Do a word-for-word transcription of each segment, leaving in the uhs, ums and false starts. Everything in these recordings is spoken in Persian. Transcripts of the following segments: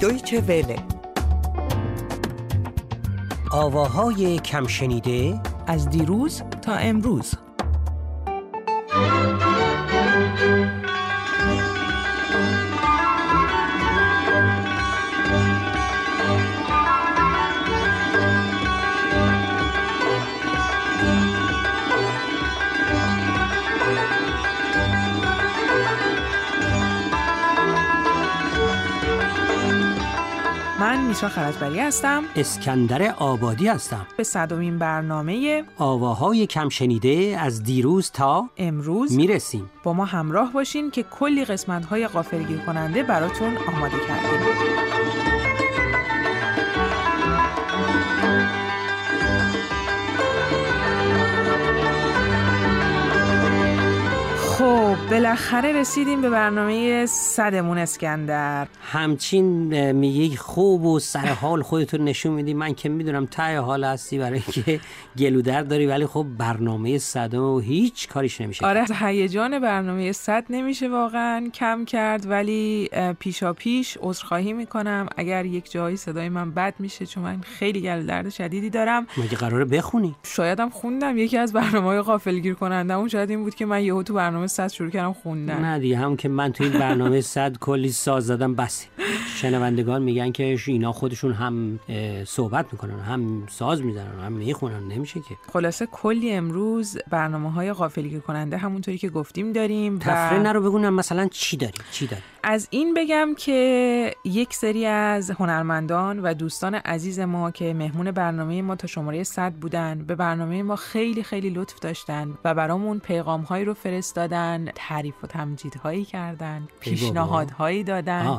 دویچه وله، آواهای کمشنیده از دیروز تا امروز. من میترا خلعتبری هستم، اسکندر آبادی هستم. به صدمین برنامه آواهای کمشنیده از دیروز تا امروز میرسیم. با ما همراه باشین که کلی قسمت‌های غافلگیر کننده براتون آماده کردیم. خب بالاخره رسیدیم به برنامه صدمون اسکندر. همچین میگی خوب و سرحال خودتون نشون میدی. من که میدونم ته حال هستی برای که گلودر داری، ولی خب برنامه صدم و هیچ کاریش نمیشه. آره هیجان برنامه صد نمیشه واقعا کم کرد، ولی پیشا پیش عذرخواهی میکنم اگر یک جایی صدای من بد میشه، چون من خیلی گلودرد شدیدی دارم. مگه قراره بخونی؟ شایدم خوندم. یکی از برنامه‌های غافلگیر کننده اون شاید این بود که من یهو تو برنامه صد شروع کردم خوندن. نه دیگه، هم که من تو این برنامه صد کلی ساز زدم بس. شنوندگان میگن که اینا خودشون هم صحبت میکنن، هم ساز میزنن، هم میخونن، نمیشه که. خلاصه کلی امروز برنامه‌های غافلگیر کننده همونطوری که گفتیم داریم. تفره نرو بگونم مثلا چی داریم چی داریم. از این بگم که یک سری از هنرمندان و دوستان عزیز ما که مهمون برنامه ما تا شماره صد بودن، به برنامه ما خیلی خیلی لطف داشتن و برامون پیغام‌هایی رو فرستادن، تعریف و تمجیدهایی کردن، پیشنهادهایی دادن.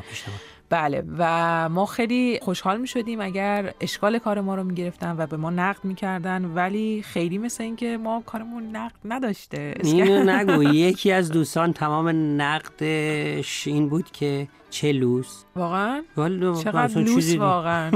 بله و ما خیلی خوشحال می شدیم اگر اشکال کار ما رو می گرفتن و به ما نقد می کردن، ولی خیلی مثل این که ما کارمون نقد نداشته. اینو نگو. یکی از دوستان تمام نقدش این بود که چه لوس، واقعا چقدر لوس، واقعا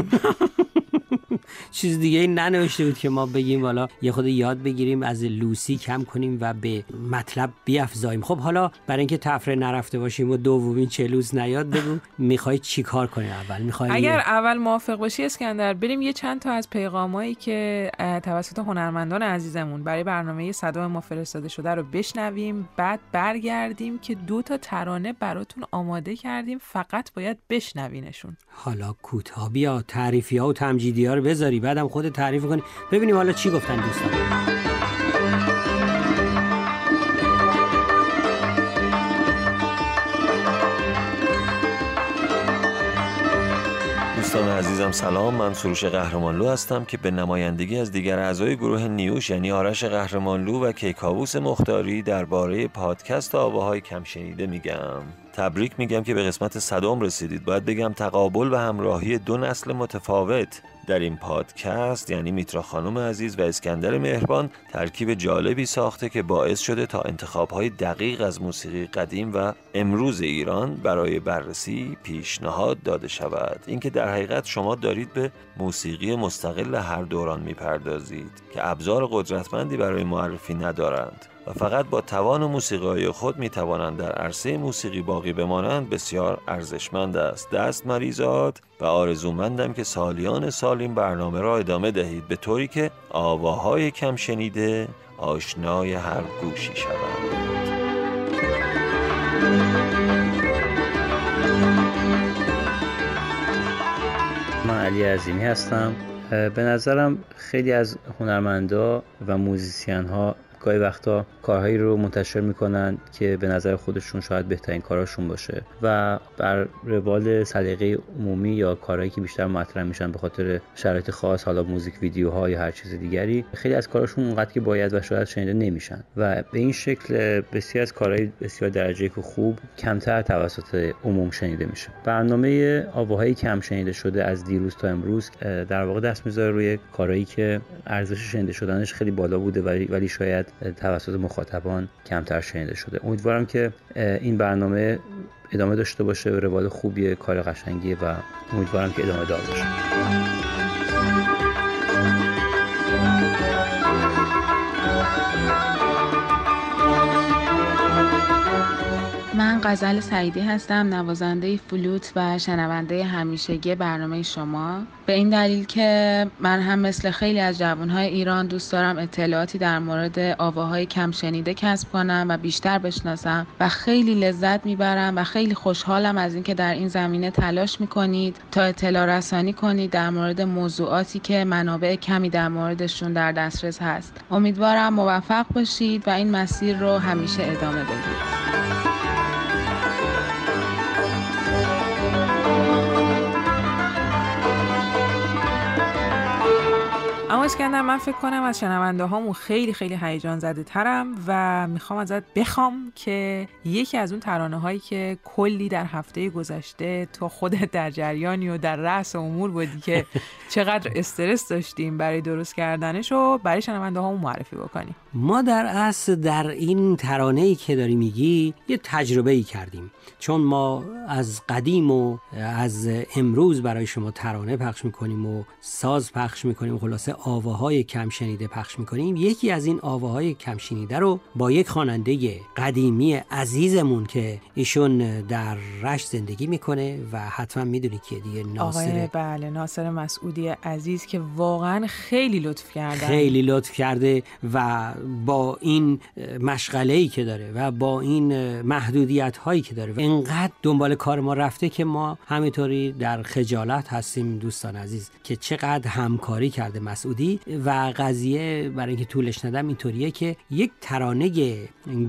چیز دیگه این ننوشته بود که ما بگیم والا یه خود یاد بگیریم از لوسی کم کنیم و به مطلب بیافزاییم. خب حالا برای اینکه تفره نرفته باشیم و دومین چلوز نیاد، بگو میخوای چی کار کنیم اول؟ میخوای اگر یه... اول موافق باشی اسکندر بریم یه چند تا از پیغامایی که توسط هنرمندان عزیزمون برای برنامه صدا ما فرستاده شده رو بشنویم، بعد برگردیم که دو تا ترانه براتون آماده کردیم، فقط باید بشنوینشون. حالا کوتاه بیا تعریفی‌ها و تمجیدی‌ها رو بذاری، بعدم خود تعریف کنی ببینیم حالا چی گفتن دوستان. دوستان عزیزم سلام، من سروش قهرمانلو هستم که به نمایندگی از دیگر اعضای گروه نیوش یعنی آرش قهرمانلو و کیکاووس مختاری درباره پادکست آواهای کمشنیده میگم. تبریک میگم که به قسمت صدام رسیدید. باید بگم تقابل و همراهی دو نسل متفاوت در این پادکست یعنی میترا خانم عزیز و اسکندر مهربان ترکیب جالبی ساخته که باعث شده تا انتخاب‌های دقیق از موسیقی قدیم و امروز ایران برای بررسی پیشنهاد داده شود. اینکه در حقیقت شما دارید به موسیقی مستقل هر دوران میپردازید که ابزار قدرتمندی برای معرفی ندارند و فقط با توان و موسیقی خود میتوانند در عرصه موسیقی باقی بمانند، بسیار ارزشمند است. دست مریزاد و آرزومندم که سالیان سال این برنامه را ادامه دهید به طوری که آواهای کم شنیده آشنای هر گوشی شوند. من علی عظیمی هستم. به نظرم خیلی از هنرمندا و موزیسین ها گاهی وقتا کارهایی رو منتشر میکنن که به نظر خودشون شاید بهترین کاراشون باشه و بر روال سلیقه عمومی یا کارهایی که بیشتر مطرح میشن به خاطر شرایط خاص، حالا موزیک ویدیوها یا هر چیز دیگری، خیلی از کاراشون اونقدر که باید و شاید شنیده نمیشن و به این شکل بسیار از کارهای بسیار درجه که خوب کمتر توسط عموم شنیده میشه. برنامه آواهای کم شنیده شده از دیروز تا امروز در واقع دست میذاره روی کارهایی که ارزش شنیده شدنش خیلی بالا بوده ولی شاید توسط مخاطبان کمتر شنیده شده. امیدوارم که این برنامه ادامه داشته باشه، روال خوبیه، کار قشنگیه و امیدوارم که ادامه دار باشه. من من غزل سعیدی هستم، نوازنده فلوت و شنونده همیشگی برنامه شما. به این دلیل که من هم مثل خیلی از جوانهای ایران دوست دارم اطلاعاتی در مورد آواهای کمشنیده کسب کنم و بیشتر بشناسم و خیلی لذت میبرم و خیلی خوشحالم از اینکه در این زمینه تلاش میکنید تا اطلاع رسانی کنید در مورد موضوعاتی که منابع کمی در موردشون در دسترس هست. امیدوارم موفق باشید و این مسیر رو همیشه ادامه بدید. اما اسکندر، من فکر کنم از شنونده هامون خیلی خیلی هیجان زده ترم و میخوام ازت بخوام که یکی از اون ترانه هایی که کلی در هفته گذشته تو خودت در جریانی و در رأس امور بودی که چقدر استرس داشتیم برای درست کردنش و برای شنونده هامون معرفی بکنی. ما در اصل در این ترانه‌ای که داری میگی یه تجربه‌ای کردیم، چون ما از قدیم و از امروز برای شما ترانه پخش میکنیم و ساز پخش میکنیم، خلاصه آواهای کمشنیده پخش میکنیم. یکی از این آواهای کمشنیده رو با یک خواننده قدیمی عزیزمون که ایشون در رشت زندگی میکنه و حتما میدونی که دیگه، ناصر، بله، ناصر مسعودی عزیز که واقعا خیلی لطف کرده خیلی لطف کرده و با این مشغله‌ای که داره و با این محدودیت‌هایی که داره و اینقدر دنبال کار ما رفته که ما همینطوری در خجالت هستیم دوستان عزیز که چقدر همکاری کرده مسعودی. و قضیه برای اینکه طولش ندم اینطوریه که یک ترانه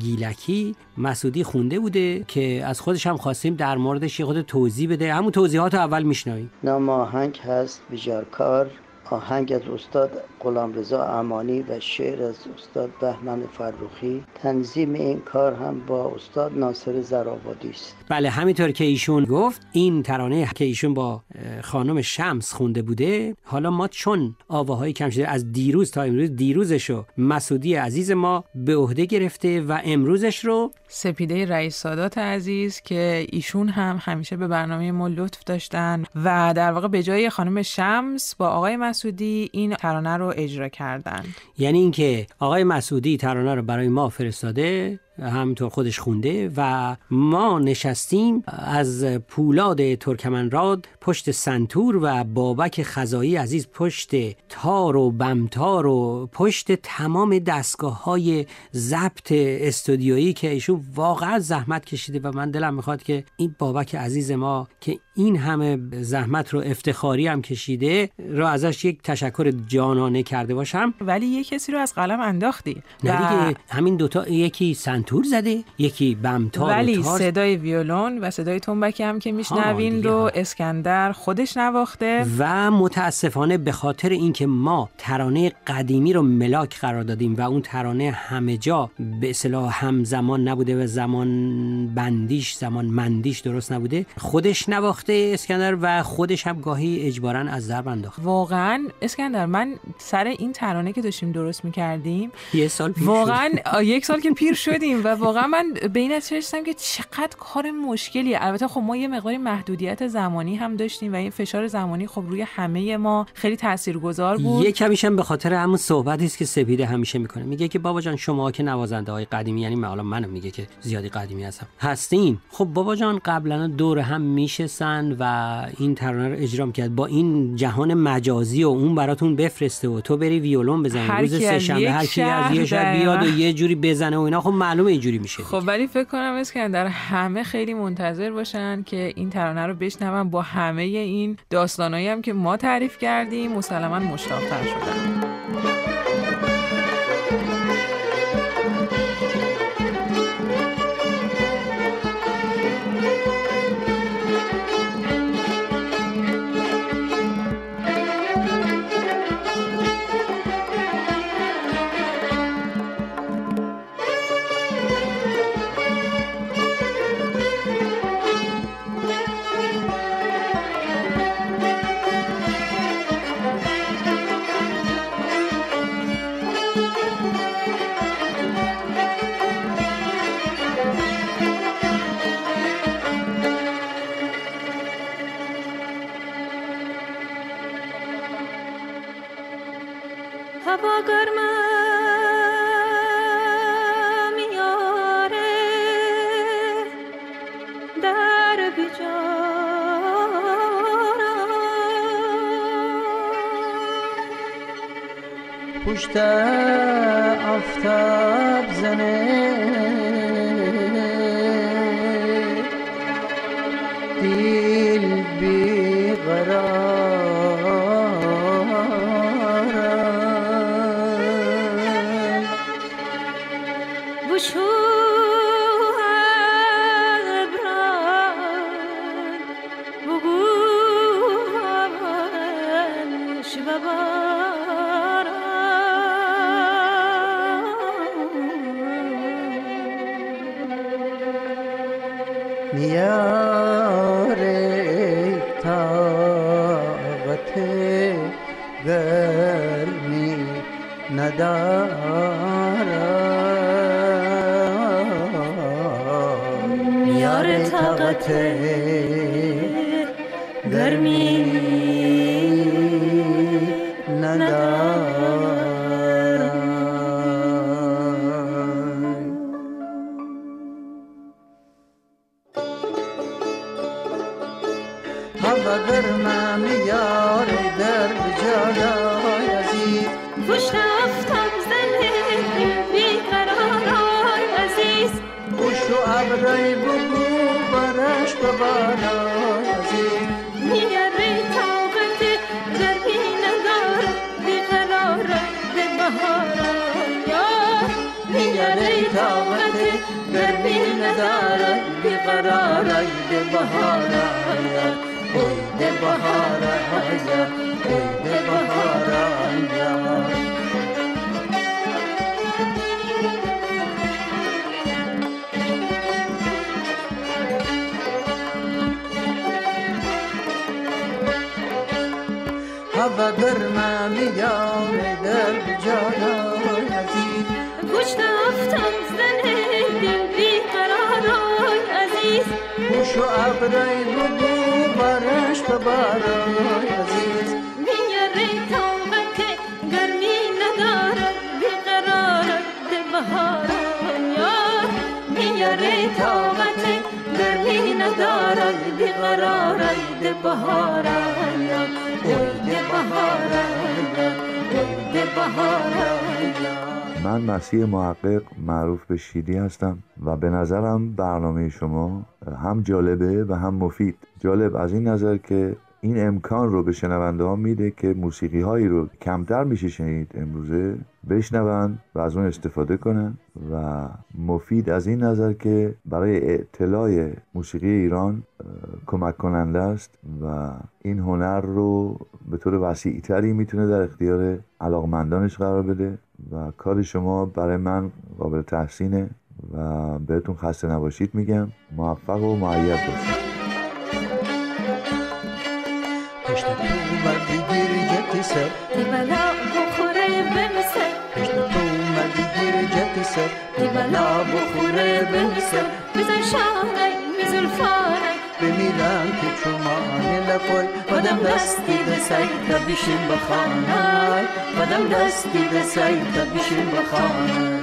گیلکی مسعودی خونده بوده که از خودش هم خواستیم در موردش یه خود توضیح بده. همون توضیحات اول میشنویم. نام آهنگ هست بیجارکار، آهنگ از استاد غلامرضا امانی و شعر از استاد بهمن فرخی. تنظیم این کار هم با استاد ناصر زرآبادی است. بله، همینطور که ایشون گفت این ترانه که ایشون با خانم شمس خونده بوده، حالا ما چون آواهای کمشنیده از دیروز تا امروز، دیروزشو مسعودی عزیز ما به عهده گرفته و امروزش رو سپیده رئیس سادات عزیز که ایشون هم همیشه به برنامه ما لطف داشتن و در واقع به جای خانم شمس با آقای مسعودی این ترانه رو اجرا کردن. یعنی اینکه آقای مسعودی ترانه رو برای ما فرستاده، همینطور خودش خونده و ما نشستیم از پولاد ترکمنراد پشت سنتور و بابک خزایی عزیز پشت تار و بمتار و پشت تمام دستگاه های ضبط استودیویی که ایشون واقعا زحمت کشیده و من دلم میخواد که این بابک عزیز ما که این همه زحمت رو افتخاری هم کشیده رو ازش یک تشکر جانانه کرده باشم. ولی یک کسی رو از قلم انداختی. نه دیگه، همین دوتا، یکی سنتور زده یکی بمتار، ولی تار... صدای ویولون و صدای تنبکی هم که میشنوین رو اسکندر خودش نواخته و متاسفانه به خاطر اینکه ما ترانه قدیمی رو ملاک قرار دادیم و اون ترانه همه جا به اصطلاح همزمان نبوده و زمان بندیش زمان مندیش درست نبوده، خودش نواخته اسکندر و خودش هم گاهی اجباراً از ضرب انداخت. واقعاً اسکندر، من سر این ترانه که داشتیم درست می‌کردیم یک سال پیر واقعاً یک سال که پیر شدیم و واقعاً من به این نتیجه رسیدم که چقدر کار مشکلیه. البته خب ما یه مقداری محدودیت زمانی هم داشتیم و این فشار زمانی خب روی همه ما خیلی تاثیرگذار بود. یه کمیش هم به خاطر همون صحبتی است که سپیده همیشه می‌کنه، میگه که بابا جان شما که نوازنده‌های قدیمی، یعنی مثلا منم میگه که زیادی قدیمی هستم هستین، خب بابا جان قبلا دور هم میشه و این ترانه رو اجرام کرد با این جهان مجازی و اون براتون بفرسته و تو بری ویولون بزنی روز سه شنبه، هر کی از یه شب بیاد و یه جوری بزنه و اینا، خب معلومه اینجوری میشه. خب ولی فکر کنم اسکندر همه خیلی منتظر باشن که این ترانه رو بشنون با همه این داستانایی هم که ما تعریف کردیم، مسلماً مشتاق‌تر شدن. در بیچارم پشت آفتاب زنه دل بیقرارم وشو ندارم یار طاقت گرمی ندارم. هوا گرمم یار در جلای عزیز بوشت ابرای بگو برش ببارای عزیز میگره طاقت گرمی ندار بیقرارای ببارای یار میگره طاقت گرمی ندارای بیقرارای ببارای یار اوی ببارای یار اوی ببارای یار. هوا گرمم یار در بیچاره‌ای عزیز گوش نفتم زنه دل بیقرارای عزیز گوش و ابرای بگو برش ببارای عزیز میاره طاقت گرمی ندارد بیقرارای بهارای یار میاره طاقت گرمی ندارد بیقرارای بهارای یار من مسیح محقق معروف به شیدی هستم و به نظرم برنامه شما هم جالبه و هم مفید. جالب از این نظر که این امکان رو به شنونده ها میده که موسیقی هایی رو کمتر میشه شنید امروزه بشنون و از اون استفاده کنن، و مفید از این نظر که برای اطلاع موسیقی ایران کمک کننده است و این هنر رو به طور وسیع تری میتونه در اختیار علاقمندانش قرار بده و کار شما برای من قابل تحسینه و بهتون خسته نباشید میگم. موفق و مؤید باشید. پشت تو مردی گیر جتی سر دی بلا بخوره بمسر پشت تو مردی گیر جتی سر دی بلا بخوره بمسر بزر شانه بزر فانه بمیرم که چمانه لفای بدم دستی دستی تا بیشیم بخانه بدم دستی دستی تا بیشیم بخانه.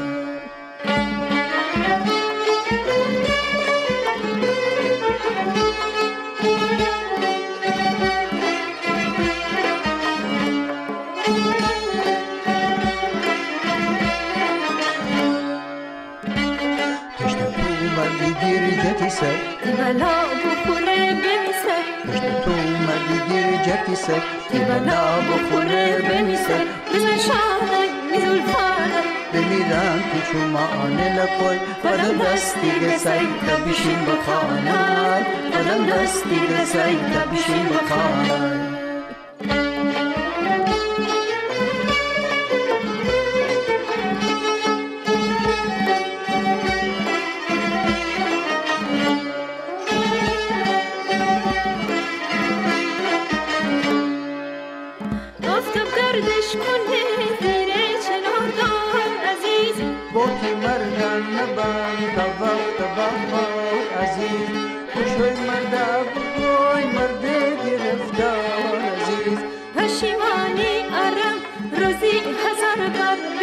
سر دی بلا بخوره بمیسر پشت تو مردی گیر جتی سر دی بلا بخوره بمیسر بزر شانه میزول فانه بمیرم که چومانه لپای بدم دستی دستی تا بیشیم بخانه بدم دستی دستی تا بیشیم بخانه.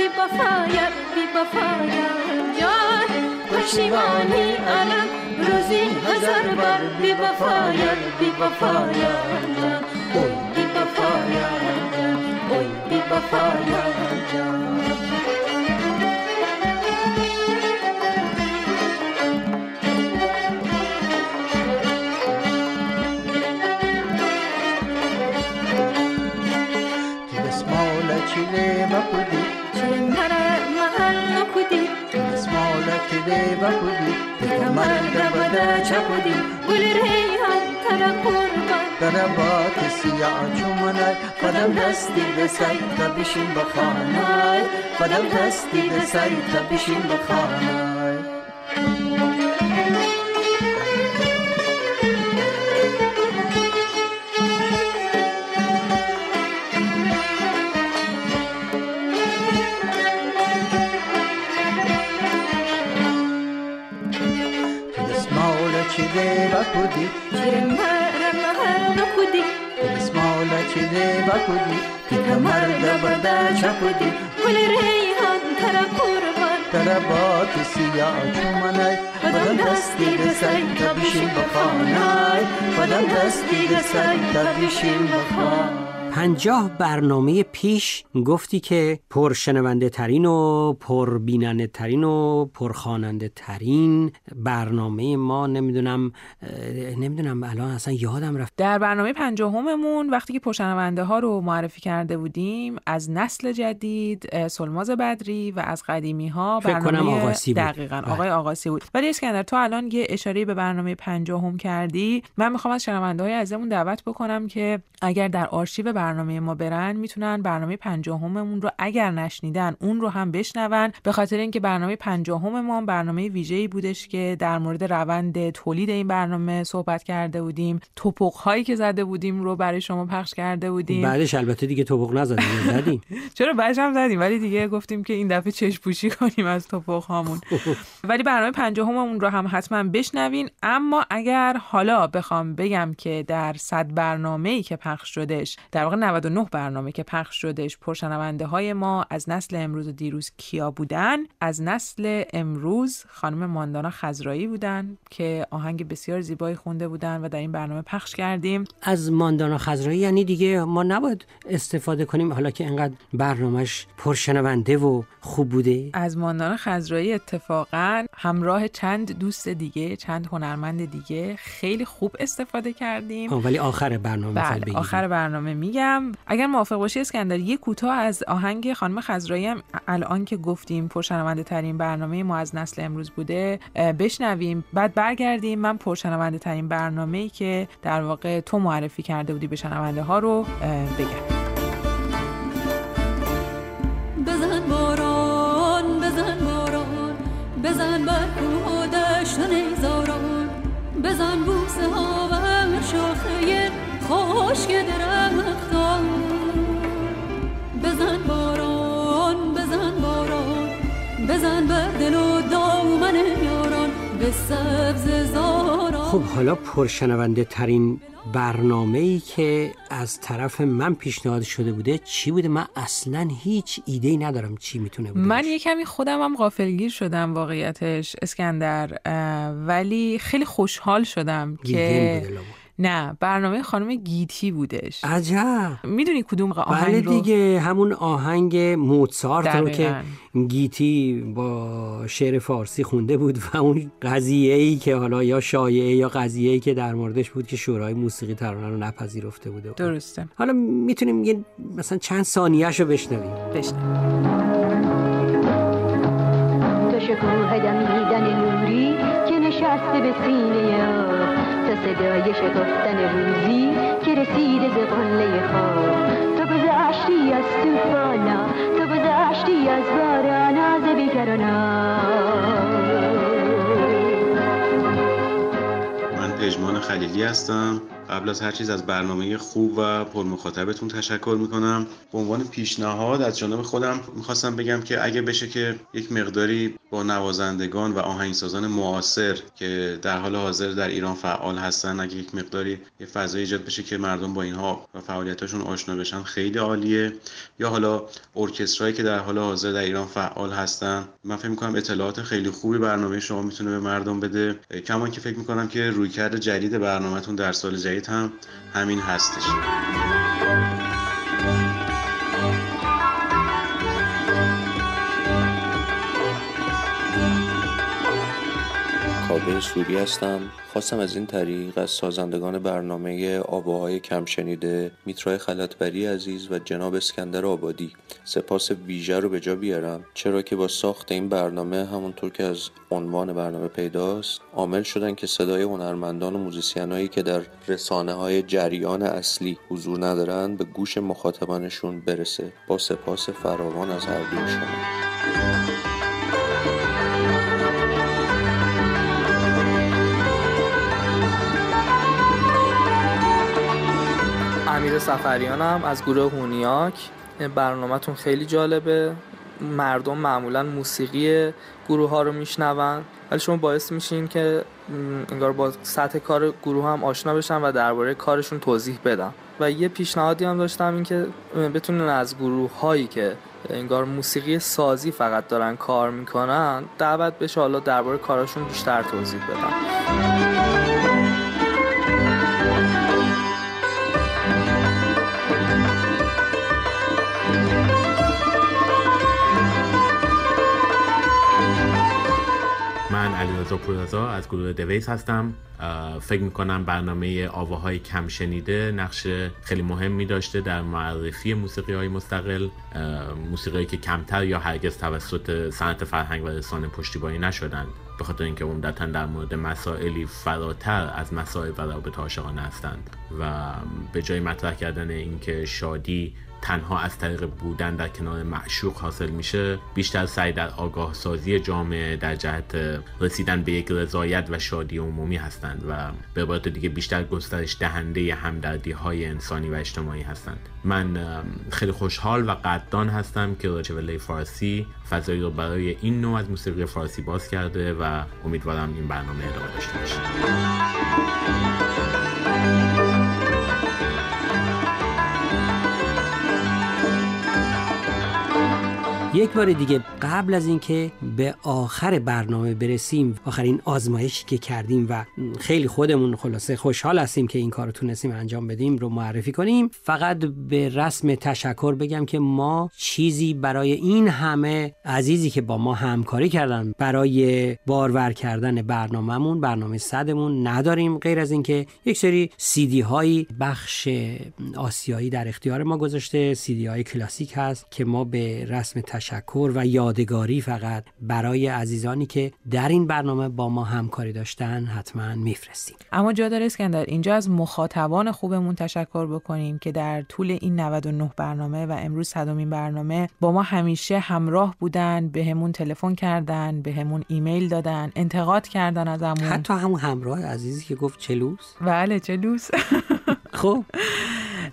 بفایر بی بفایر یار پشیمانی علم رو از این هزار بار بی وفایت بی وفایت اوی بی وفایت اوی بی وفایت. چیله با کودی چندرا مال کودی اسمالا کیله با کودی مرد بده چکودی گلره یان ترا قربان ترا با کسیا چمنای قدم دستی دسای تا بشین بخانای قدم دستی دسای تا بشین بخانای. بودی چرمرم هر نکودی اسمالا چیده با کودی که مرد بردا چکودی گل ریحان ترا قربان ترا با کسیا چمنای قدم دستی دسای تا بشین بخانای قدم دستی دسای تا بشین بخانای. پنجاه برنامه پیش گفتی که پرشنونده ترین و پربیننده ترین و پرخواننده ترین برنامه ما نمیدونم نمیدونم الان اصلا یادم رفت. در برنامه پنجاهممون وقتی که پرشنونده ها رو معرفی کرده بودیم از نسل جدید سولماز بدری و از قدیمی ها برنامه آقاسی بود. دقیقاً آقای آقاسی بود. ولی اسکندر تو الان یه اشاره به برنامه پنجاهم کردی. من میخوام از شنونده های عزیزمون دعوت بکنم که اگر در آرشیو برنامه ما برن میتونن برنامه پنجاهممون رو اگر نشنیدن اون رو هم بشنون، به خاطر اینکه برنامه پنجاهم ما برنامه ویژه‌ای بودش که در مورد روند تولید این برنامه صحبت کرده بودیم، توپق‌هایی که زده بودیم رو برای شما پخش کرده بودیم. بعدش البته دیگه توپق نزدیم زدیم چرا بعدش هم زدیم، ولی دیگه گفتیم که این دفعه چشم پوشی کنیم از توپق‌هامون. ولی برنامه پنجاهممون رو هم حتما بشنوین. اما اگر حالا بخوام بگم که در صد برنامه‌ای که پخش شدش، در واقع نود و نه برنامه که پخش شدش، پرشنونده های ما از نسل امروز و دیروز کیا بودن؟ از نسل امروز خانم ماندانا خضرایی بودن که آهنگ بسیار زیبایی خونده بودن و در این برنامه پخش کردیم. از ماندانا خضرایی یعنی دیگه ما نباید استفاده کنیم حالا که اینقدر برنامهش پرشنونده و خوب بوده؟ از ماندانا خضرایی اتفاقا همراه چند دوست دیگه، چند هنرمند دیگه خیلی خوب استفاده کردیم. ولی آخر برنامه بله، آخر برنامه می میگم. اگر موافق باشی اسکندر یک کوتاه از آهنگ خانم خضرایی هم الان که گفتیم پرشنونده ترین برنامه ما از نسل امروز بوده بشنویم، بعد برگردیم من پرشنونده ترین برنامه‌ای که در واقع تو معرفی کرده بودی به شنونده ها رو بگم. بزن باران بزن باران بزن بر کوه دشت نیزاران بزن بوسه ها و شاخه خوش که درخت ها بزن باران بزن باران بزن بر دل و دامن یاران به سبز زاران. خب حالا پرشنونده ترین برنامه‌ای که از طرف من پیشنهاد شده بوده چی بوده؟ من اصلاً هیچ ایده‌ای ندارم چی میتونه بوده. من یه کمی خودم هم غافلگیر شدم واقعیتش اسکندر، ولی خیلی خوشحال شدم که نه برنامه خانم گیتی بودش. عجب. میدونی کدوم آهنگ بله رو؟ بله دیگه همون آهنگ موتسارت رو که گیتی با شعر فارسی خونده بود و اون قضیه‌ای که حالا یا شایعه یا قضیه‌ای که در موردش بود که شورای موسیقی ترانه رو نپذیرفته بوده. درسته. حالا میتونیم یه مثلا چند ثانیه‌شو بشنویم. بشنویم. تو شکوه دمیدن نوری که نشسته به سینه تا صدای شکفتن روزی که رسیده ز قله خواب تو گذشتی از طوفانا تو گذشتی از بارانا ز بیکرانا. من پژمان خلیلی هستم، قبل از هر چیز از برنامه خوب و پرمخاطبتون تشکر میکنم. به عنوان پیشنهاد از جانب خودم میخواستم بگم که اگه بشه که یک مقداری با نوازندگان و آهنگسازان معاصر که در حال حاضر در ایران فعال هستن، اگه یک مقداری یه فضای ایجاد بشه که مردم با اینها و فعالیتاشون آشنا بشن خیلی عالیه. یا حالا ارکسترایی که در حال حاضر در ایران فعال هستن، من فکر می‌کنم اطلاعات خیلی خوبی برنامه شما میتونه به مردم بده. کمان که فکر می‌کنم که رویکرد جدید برنامه‌تون در سال جدید هم همین هستش. کاوه سوری هستم. خواستم از این طریق از سازندگان برنامه آواهای کمشنیده میترا خلعتبری عزیز و جناب اسکندر آبادی سپاس ویژه رو به جا بیارم، چرا که با ساخت این برنامه همونطور که از عنوان برنامه پیداست عامل شدن که صدای هنرمندان و موزیسینایی که در رسانه‌های جریان اصلی حضور ندارن به گوش مخاطبانشون برسه. با سپاس فراوان از هر دوی شما. امیر سفریانم از گروه هونیاک. برنامه‌تون خیلی جالبه. مردم معمولاً موسیقی گروه ها رو میشنون، ولی شما باعث میشین که انگار با سطح کار گروه هم آشنا بشن و درباره کارشون توضیح بدن. و یه پیشنهادی هم داشتم، این که بتونن از گروه هایی که انگار موسیقی سازی فقط دارن کار میکنن دعوت بشه، حالا درباره کارشون بیشتر توضیح بدن. من علی رزا پورزا از گروه دویس هستم. فکر میکنم برنامه آواهای کمشنیده نقش خیلی مهمی داشته در معرفی موسیقی های مستقل، موسیقی که کمتر یا هرگز توسط صنعت فرهنگ و رسانه پشتیبانی نشدند، به خاطر اینکه عمدتاً در مورد مسائلی فراتر از مسائل و رابطه عاشقانه هستند و به جای مطرح کردن اینکه شادی تنها از طریق بودن در کنار معشوق حاصل میشه، بیشتر سعی در آگاه سازی جامعه در جهت رسیدن به یک رضایت و شادی عمومی هستند و به عبارت دیگه بیشتر گسترش دهنده همدردی های انسانی و اجتماعی هستند. من خیلی خوشحال و قدردان هستم که دویچه وله فارسی فضایی رو برای این نوع از موسیقی فارسی باز کرده و امیدوارم این برنامه ادامه داشته باشه. یک بار دیگه قبل از اینکه به آخر برنامه برسیم، آخرین آزمایشی که کردیم و خیلی خودمون خلاصه خوشحال هستیم که این کارو تونستیم انجام بدیم رو معرفی کنیم، فقط به رسم تشکر بگم که ما چیزی برای این همه عزیزی که با ما همکاری کردن برای بارور کردن برنامه‌مون، برنامه صدمون نداریم غیر از اینکه یک سری سی دی هایی بخش آسیایی در اختیار ما گذاشته. سی دی های کلاسیک هست که ما به رسم تشکر تشکر و یادگاری فقط برای عزیزانی که در این برنامه با ما همکاری داشتن حتما میفرستیم. اما جا داره اسکندر اینجا از مخاطبان خوبمون تشکر بکنیم که در طول این نود و نه برنامه و امروز صدمین برنامه با ما همیشه همراه بودن، بهمون تلفن کردن، بهمون ایمیل دادن، انتقاد کردن ازمون، حتی همون همراه عزیزی که گفت چلوس. بله چلوس. خب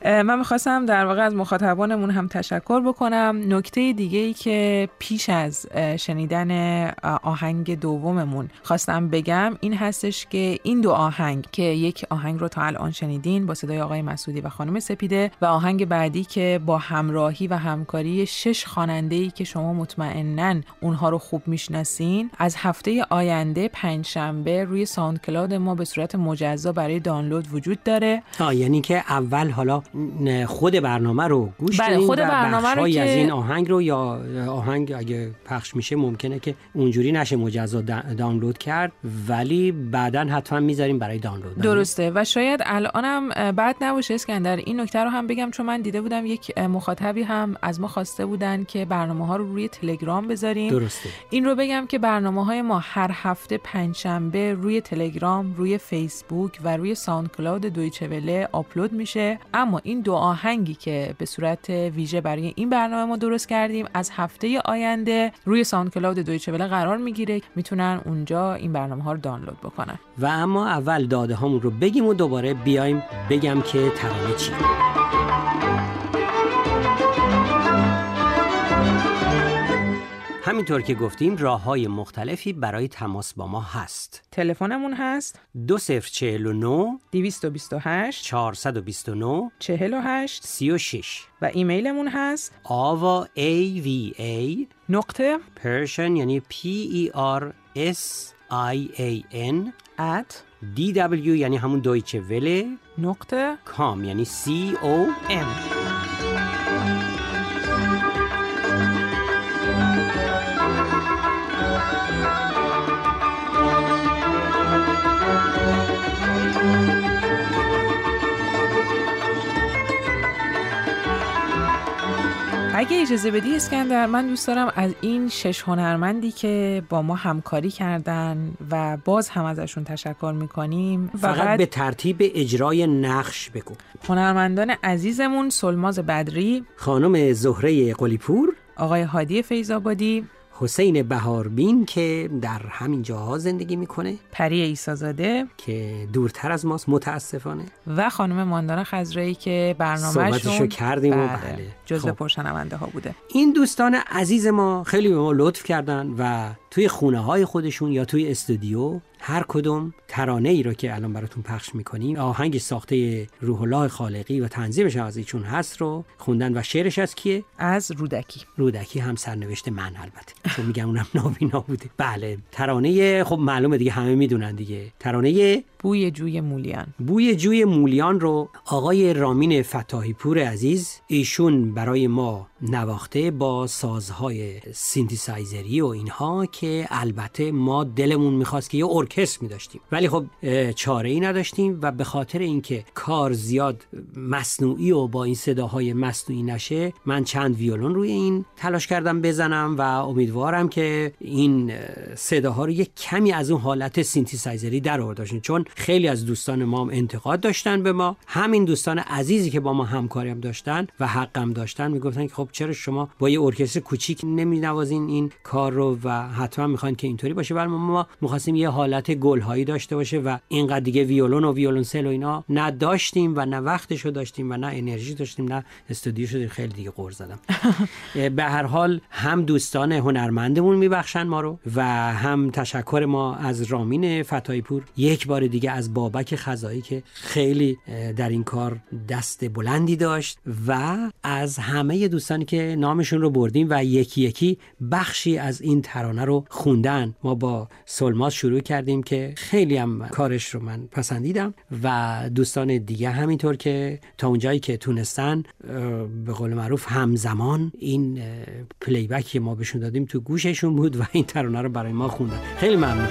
من میخواستم در واقع از مخاطبانمون هم تشکر بکنم. نکته دیگه ای که پیش از شنیدن آهنگ دوممون خواستم بگم این هستش که این دو آهنگ که یک آهنگ رو تا الان شنیدین با صدای آقای مسعودی و خانم سپیده و آهنگ بعدی که با همراهی و همکاری شش خواننده‌ای که شما مطمئناً اونها رو خوب میشناسین، از هفته آینده پنجشنبه روی ساوند کلاود ما به صورت مجزا برای دانلود وجود داره. آه یعنی که اول حالا خود برنامه رو گوش بدین، خود برنامه رو که از این آهنگ رو یا آهنگ اگه پخش میشه ممکنه که اونجوری نشه مجزا دانلود کرد، ولی بعدن حتما میذاریم برای دانلود. درسته. و شاید الانم بعد نباشه اسکندر این نکته رو هم بگم، چون من دیده بودم یک مخاطبی هم از ما خواسته بودن که برنامه‌ها رو روی تلگرام بذاریم. درسته. این رو بگم که برنامه‌های ما هر هفته پنجشنبه روی تلگرام، روی فیسبوک و روی ساوند کلاود دویچه وله آپلود میشه. اما این دو آهنگی که به صورت ویژه برای این برنامه ما درست کردیم از هفته آینده روی ساوندکلاود دویچه وله قرار میگیره، میتونن اونجا این برنامه ها رو دانلود بکنن. و اما اول داده هامون رو بگیم و دوباره بیایم بگم که ترانه چیه. همینطور که گفتیم راه‌های مختلفی برای تماس با ما هست. تلفنمون هست دو صفر چهل و نه دویست و بیست و هشت چهارصد و بیست و نه چهل و هشت سی و شش و ایمیلمون هست آوا ای وی ای نقطه پرشن یعنی P E R S I A N at دی دبلیو یعنی همون دویچه وله نقطه کام یعنی C O M. اگه اجازه بدی اسکندر، من دوست دارم از این شش هنرمندی که با ما همکاری کردن و باز هم ازشون تشکر میکنیم فقط به ترتیب اجرای نقش بگو. هنرمندان عزیزمون سولماز بدری، خانم زهره قلیپور، آقای هادی فیض‌آبادی، حسین بهاربین که در همین جاها زندگی میکنه، پری عیسی‌زاده که دورتر از ماست متاسفانه، و خانم ماندانا خضرایی که برنامه‌شون کردیم و بله جزو پرشنونده ها بوده. این دوستان عزیز ما خیلی به ما لطف کردن و توی خونه‌های خودشون یا توی استودیو هر کدوم ترانه‌ای رو که الان براتون پخش می‌کنیم، آهنگ ساخته روح الله خالقی و تنظیمش از ایشون هست رو خوندن و شعرش از کیه؟ از رودکی. رودکی هم سرنوشت من البته. چون میگم اونم نابینا بوده. بله، ترانه خب معلومه دیگه، همه میدونن دیگه. ترانه بوی جوی مولیان. بوی جوی مولیان رو آقای رامین فتاحی پور عزیز ایشون برای ما نواخته با سازهای سینتیسایزری و اینها که البته ما دلمون می‌خواست که یه ارکستر می‌داشتیم، ولی خب چاره‌ای نداشتیم و به خاطر اینکه کار زیاد مصنوعی و با این صداهای مصنوعی نشه، من چند ویولون روی این تلاش کردم بزنم و امیدوارم که این صداها رو یه کمی از اون حالت سینتیسایزری در آورداشون، چون خیلی از دوستان ما هم انتقاد داشتن به ما، همین دوستان عزیزی که با ما همکاری هم داشتن و حقم داشتن میگفتن که خب چرا شما با یه ارکستر کوچیک نمی‌نوازین این کار رو و حتما میخوان که اینطوری باشه. ولی ما می‌خواستیم یه حالت گل‌هایی داشته باشه و اینقدر دیگه ویولون و ویولنسل و اینا نداشتیم و نه وقتشو داشتیم و نه انرژی داشتیم نه استودیوشو. خیلی دیگه قور زدم. به هر حال هم دوستان هنرمندمون میبخشن ما رو و هم تشکر ما از رامین فتاحی پور، یک بار دیگه از بابک خزایی که خیلی در این کار دست بلندی داشت و از همه دوستانی که نامشون رو بردیم و یکی یکی بخشی از این ترانه رو خوندن. ما با سلماس شروع کردیم که خیلی هم کارش رو من پسندیدم و دوستان دیگه همینطور که تا اونجایی که تونستن به قول معروف همزمان این پلی‌بک که ما بهشون دادیم تو گوششون بود و این ترانه رو برای ما خوندن. خیلی ممنون.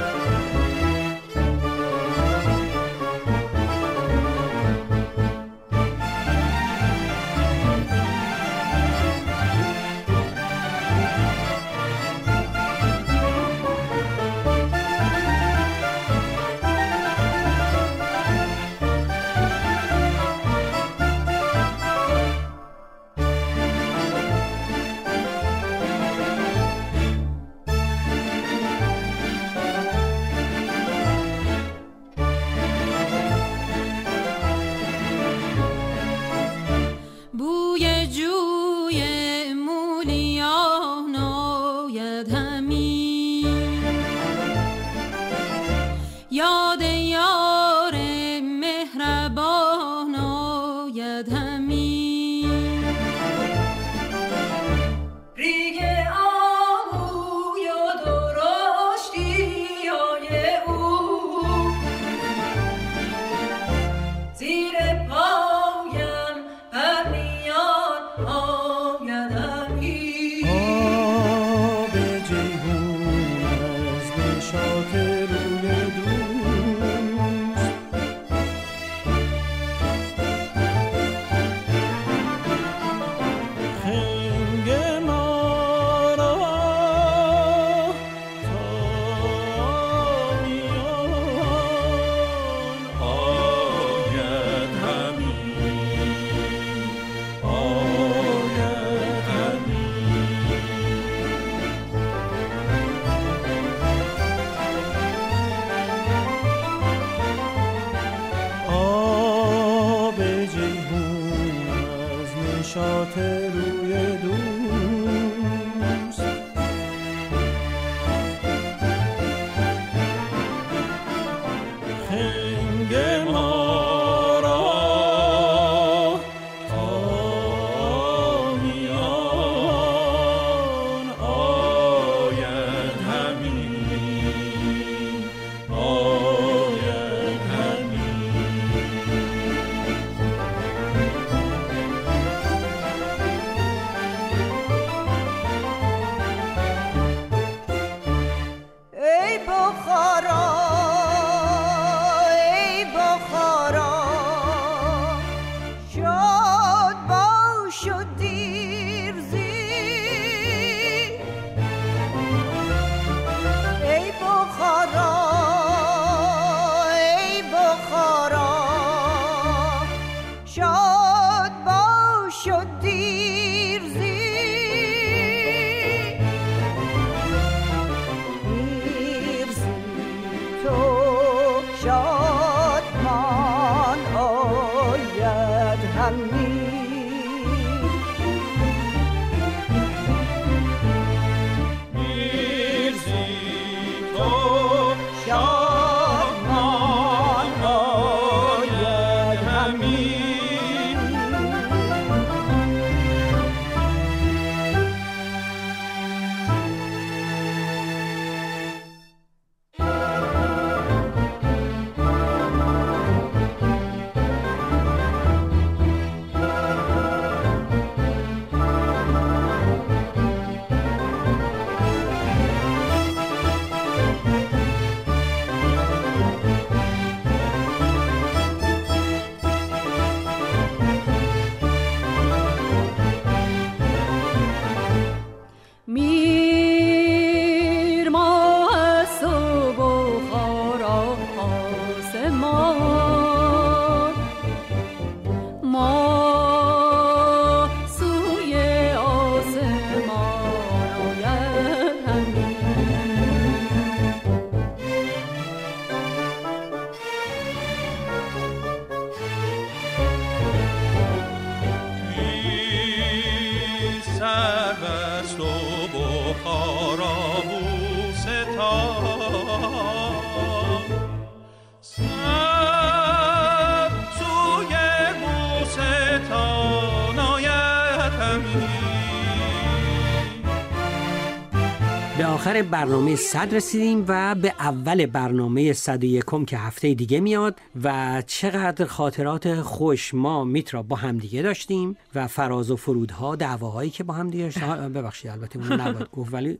حسرت روی دوست. خنگ ما را تا میان آید همین آید همین. ای بخارا به آخر برنامه صد رسیدیم و به اول برنامه صد و یکم که هفته دیگه میاد و چقدر خاطرات خوش ما میترا با هم دیگه داشتیم و فراز و فرودها، دعواهایی که با هم دیگه داشتیم. ببخشید البته اون نباید گفت، ولی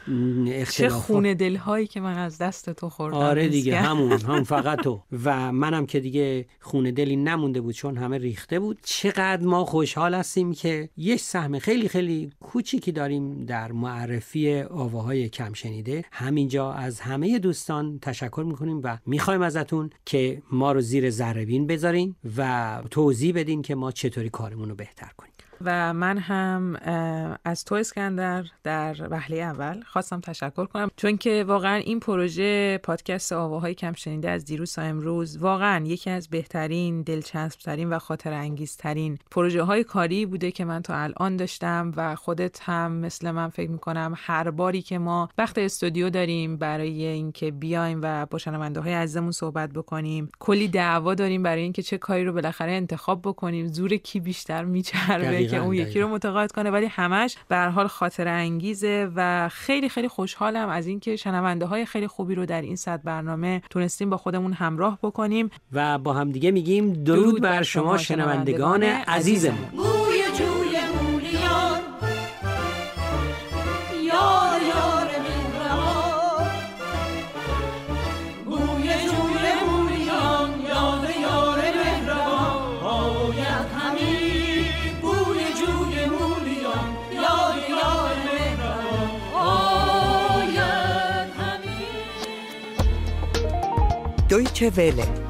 چه خونه دلهایی که من از دست تو خوردم. آره دیگه همون هم فقط تو و منم که دیگه خونه دلی نمونده بود چون همه ریخته بود. چقدر ما خوشحال هستیم که یک سهم خیلی خیلی کوچیکی داریم در معرفی آواهای کمشنیده. همینجا از همه دوستان تشکر میکنیم و میخوایم ازتون که ما رو زیر ذره بین بذارین و توضیح بدین که ما چطوری کارمون رو بهتر کنیم. و من هم از تو اسکندر در وهله اول خواستم تشکر کنم، چون که واقعا این پروژه پادکست آواهای کمشنیده از دیروز تا امروز واقعا یکی از بهترین، دلچسبترین و خاطر انگیزترین پروژه های کاری بوده که من تا الان داشتم و خودت هم مثل من فکر میکنم هر باری که ما وقت استودیو داریم برای اینکه بیایم و با شنونده های عزیزمون صحبت بکنیم، کلی دعوا داریم برای اینکه چه کاری رو بالاخره انتخاب بکنیم، زور کی بیشتر میچربه که اون یکی رو متقاعد کنه، ولی همش به هر حال خاطر انگیزه و خیلی خیلی خوشحالم از اینکه شنونده های خیلی خوبی رو در این صد برنامه تونستیم با خودمون همراه بکنیم و با هم دیگه میگیم درود بر شما شنوندگان عزیزمون. موی جوی مولیان یار یار مهربان، موی جوی مولیان یار یار مهربان، آید همین Deutsche Welle